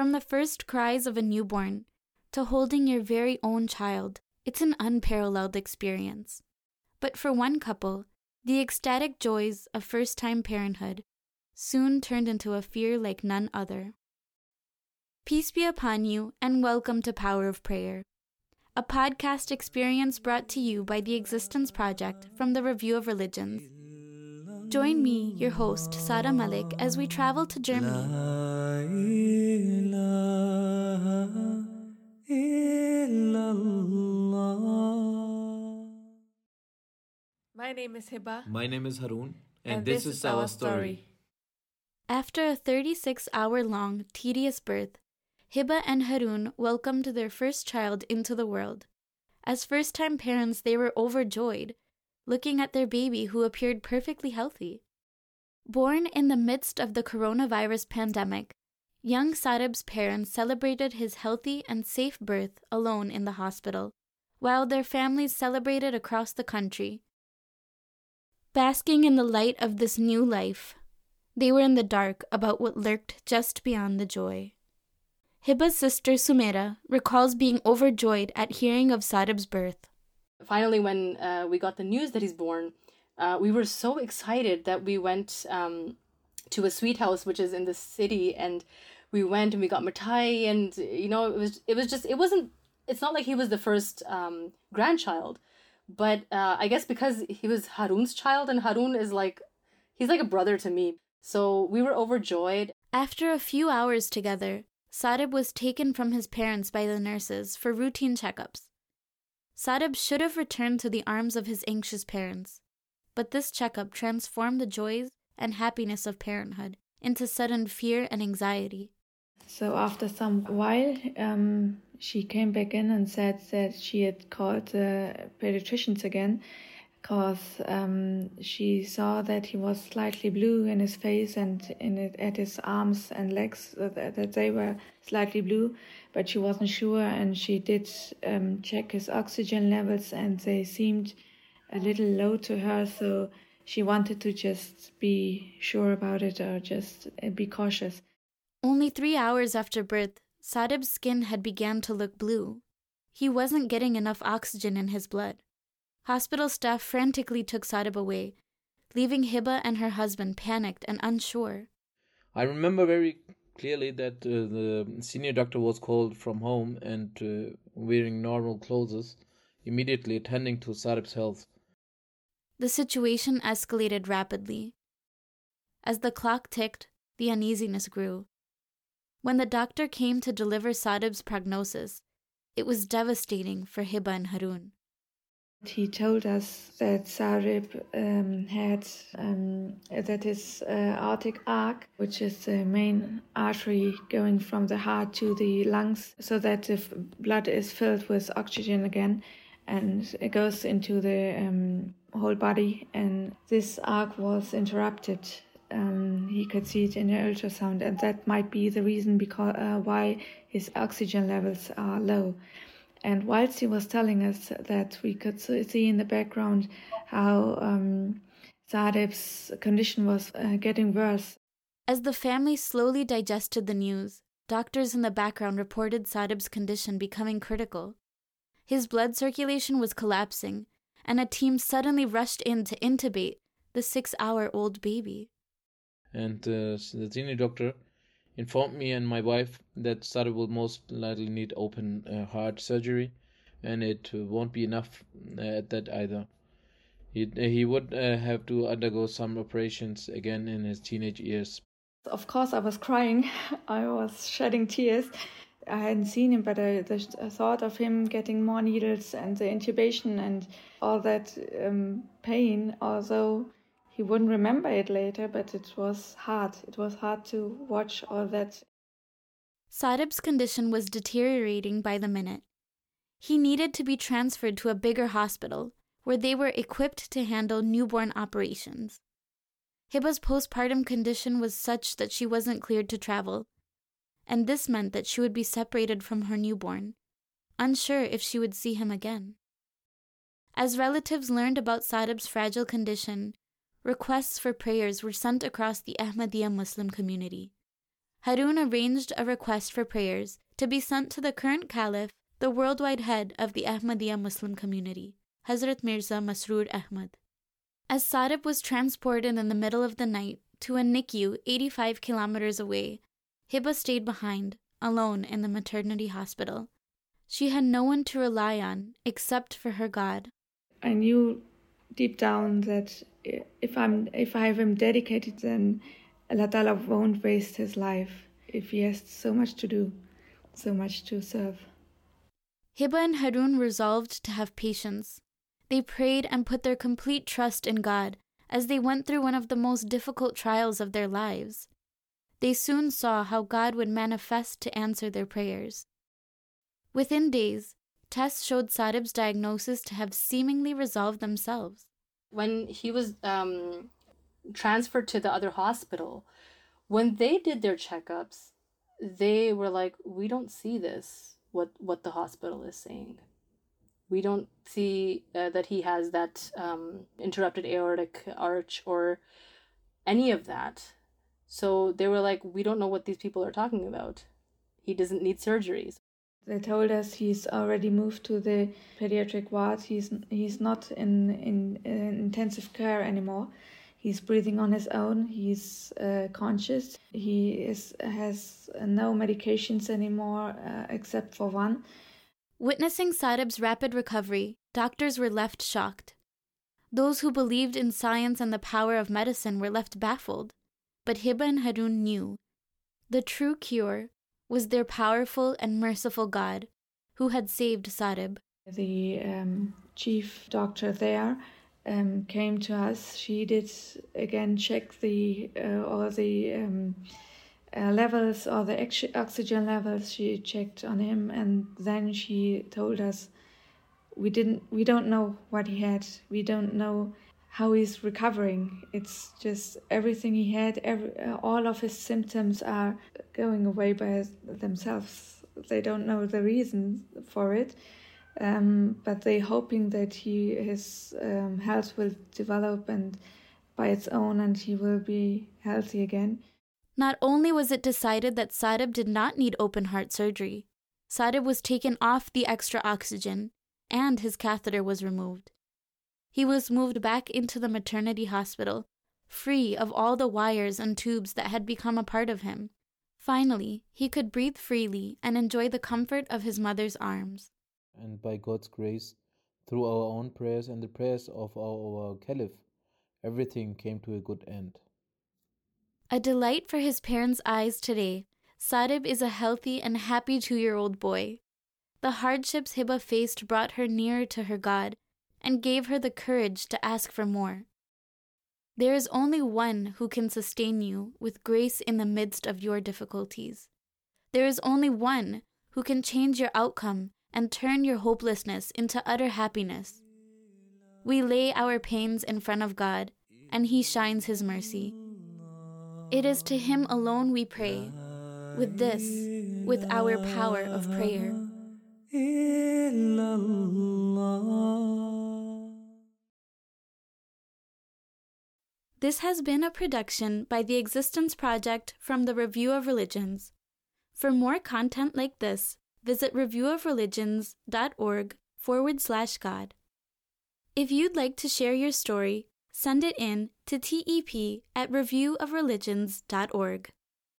From the first cries of a newborn to holding your very own child, it's an unparalleled experience. But for one couple, the ecstatic joys of first-time parenthood soon turned into a fear like none other. Peace be upon you, and welcome to Power of Prayer, a podcast experience brought to you by the Existence Project from the Review of Religions. Join me, your host, Sara Malik, as we travel to Germany. My name is Hiba. My name is Haroon. And this is our story. After a 36-hour-long, tedious birth, Hiba and Haroon welcomed their first child into the world. As first-time parents, they were overjoyed, looking at their baby who appeared perfectly healthy. Born in the midst of the coronavirus pandemic, young Sarib's parents celebrated his healthy and safe birth alone in the hospital, while their families celebrated across the country. Basking in the light of this new life, they were in the dark about what lurked just beyond the joy. Hiba's sister Sumera recalls being overjoyed at hearing of Sadeb's birth. Finally, when we got the news that he's born, we were so excited that we went to a sweet house, which is in the city, and we went and we got Mithai, and it's not like he was the first grandchild, but I guess because he was Haroon's child, and Haroon is like, he's like a brother to me, so we were overjoyed. After a few hours together, Sadeb was taken from his parents by the nurses for routine checkups. Sadeb should have returned to the arms of his anxious parents, but this checkup transformed the joys and happiness of parenthood into sudden fear and anxiety. So after some while, she came back in and said that she had called the pediatricians again because she saw that he was slightly blue in his face and at his arms and legs, that they were slightly blue, but she wasn't sure, and she did check his oxygen levels, and they seemed a little low to her, so she wanted to just be sure about it or just be cautious. Only 3 hours after birth, Sadeb's skin had begun to look blue. He wasn't getting enough oxygen in his blood. Hospital staff frantically took Sadeb away, leaving Hiba and her husband panicked and unsure. I remember very clearly that the senior doctor was called from home and wearing normal clothes, immediately attending to Sadeb's health. The situation escalated rapidly. As the clock ticked, the uneasiness grew. When the doctor came to deliver Sadeb's prognosis, it was devastating for Hiba and Haroon. He told us that Sarib had that his aortic arch, which is the main artery going from the heart to the lungs, so that if blood is filled with oxygen again, and it goes into the whole body, and this arch was interrupted. He could see it in the ultrasound, and that might be the reason because why his oxygen levels are low. And whilst he was telling us that, we could see in the background how Sadeb's condition was getting worse. As the family slowly digested the news, doctors in the background reported Sadeb's condition becoming critical. His blood circulation was collapsing, and a team suddenly rushed in to intubate the 6-hour-old baby. And the senior doctor informed me and my wife that Sada will most likely need open heart surgery, and it won't be enough at that either. He would have to undergo some operations again in his teenage years. Of course I was crying. I was shedding tears. I hadn't seen him, but the thought of him getting more needles and the intubation and all that pain, although he wouldn't remember it later, but it was hard. It was hard to watch all that. Sadeb's condition was deteriorating by the minute. He needed to be transferred to a bigger hospital, where they were equipped to handle newborn operations. Hiba's postpartum condition was such that she wasn't cleared to travel, and this meant that she would be separated from her newborn, unsure if she would see him again. As relatives learned about Sadeb's fragile condition, requests for prayers were sent across the Ahmadiyya Muslim community. Haroon arranged a request for prayers to be sent to the current caliph, the worldwide head of the Ahmadiyya Muslim community, Hazrat Mirza Masroor Ahmad. As Sadeb was transported in the middle of the night to a NICU 85 kilometers away, Hiba stayed behind, alone in the maternity hospital. She had no one to rely on except for her God. I knew deep down that if I have him dedicated, then Allah Ta'ala won't waste his life. If he has so much to do, so much to serve. Hiba and Haroon resolved to have patience. They prayed and put their complete trust in God as they went through one of the most difficult trials of their lives. They soon saw how God would manifest to answer their prayers. Within days, tests showed Sadib's diagnosis to have seemingly resolved themselves. When he was transferred to the other hospital, when they did their checkups, they were like, we don't see this, what the hospital is saying. We don't see that he has that interrupted aortic arch or any of that. So they were like, we don't know what these people are talking about. He doesn't need surgeries. They told us he's already moved to the pediatric ward. He's not in intensive care anymore. He's breathing on his own. He's conscious. He has no medications anymore except for one. Witnessing Sadib's rapid recovery, doctors were left shocked. Those who believed in science and the power of medicine were left baffled. But Hiba and Haroon knew the true cure was their powerful and merciful God, who had saved Sarib. The chief doctor there came to us. She did again check the levels or the oxygen levels. She checked on him, and then she told us, we don't know what he had. We don't know how he's recovering. It's just everything he had, all of his symptoms are going away by themselves. They don't know the reason for it, but they're hoping that his health will develop and by its own, and he will be healthy again. Not only was it decided that Sadeb did not need open heart surgery, Sadeb was taken off the extra oxygen and his catheter was removed. He was moved back into the maternity hospital, free of all the wires and tubes that had become a part of him. Finally, he could breathe freely and enjoy the comfort of his mother's arms. And by God's grace, through our own prayers and the prayers of our Caliph, everything came to a good end. A delight for his parents' eyes today, Sadeb is a healthy and happy 2-year-old boy. The hardships Hiba faced brought her nearer to her God and gave her the courage to ask for more. There is only one who can sustain you with grace in the midst of your difficulties. There is only one who can change your outcome and turn your hopelessness into utter happiness. We lay our pains in front of God, and He shines His mercy. It is to Him alone we pray, with our power of prayer. This has been a production by the Existence Project from the Review of Religions. For more content like this, visit reviewofreligions.org/God. If you'd like to share your story, send it in to TEP@reviewofreligions.org.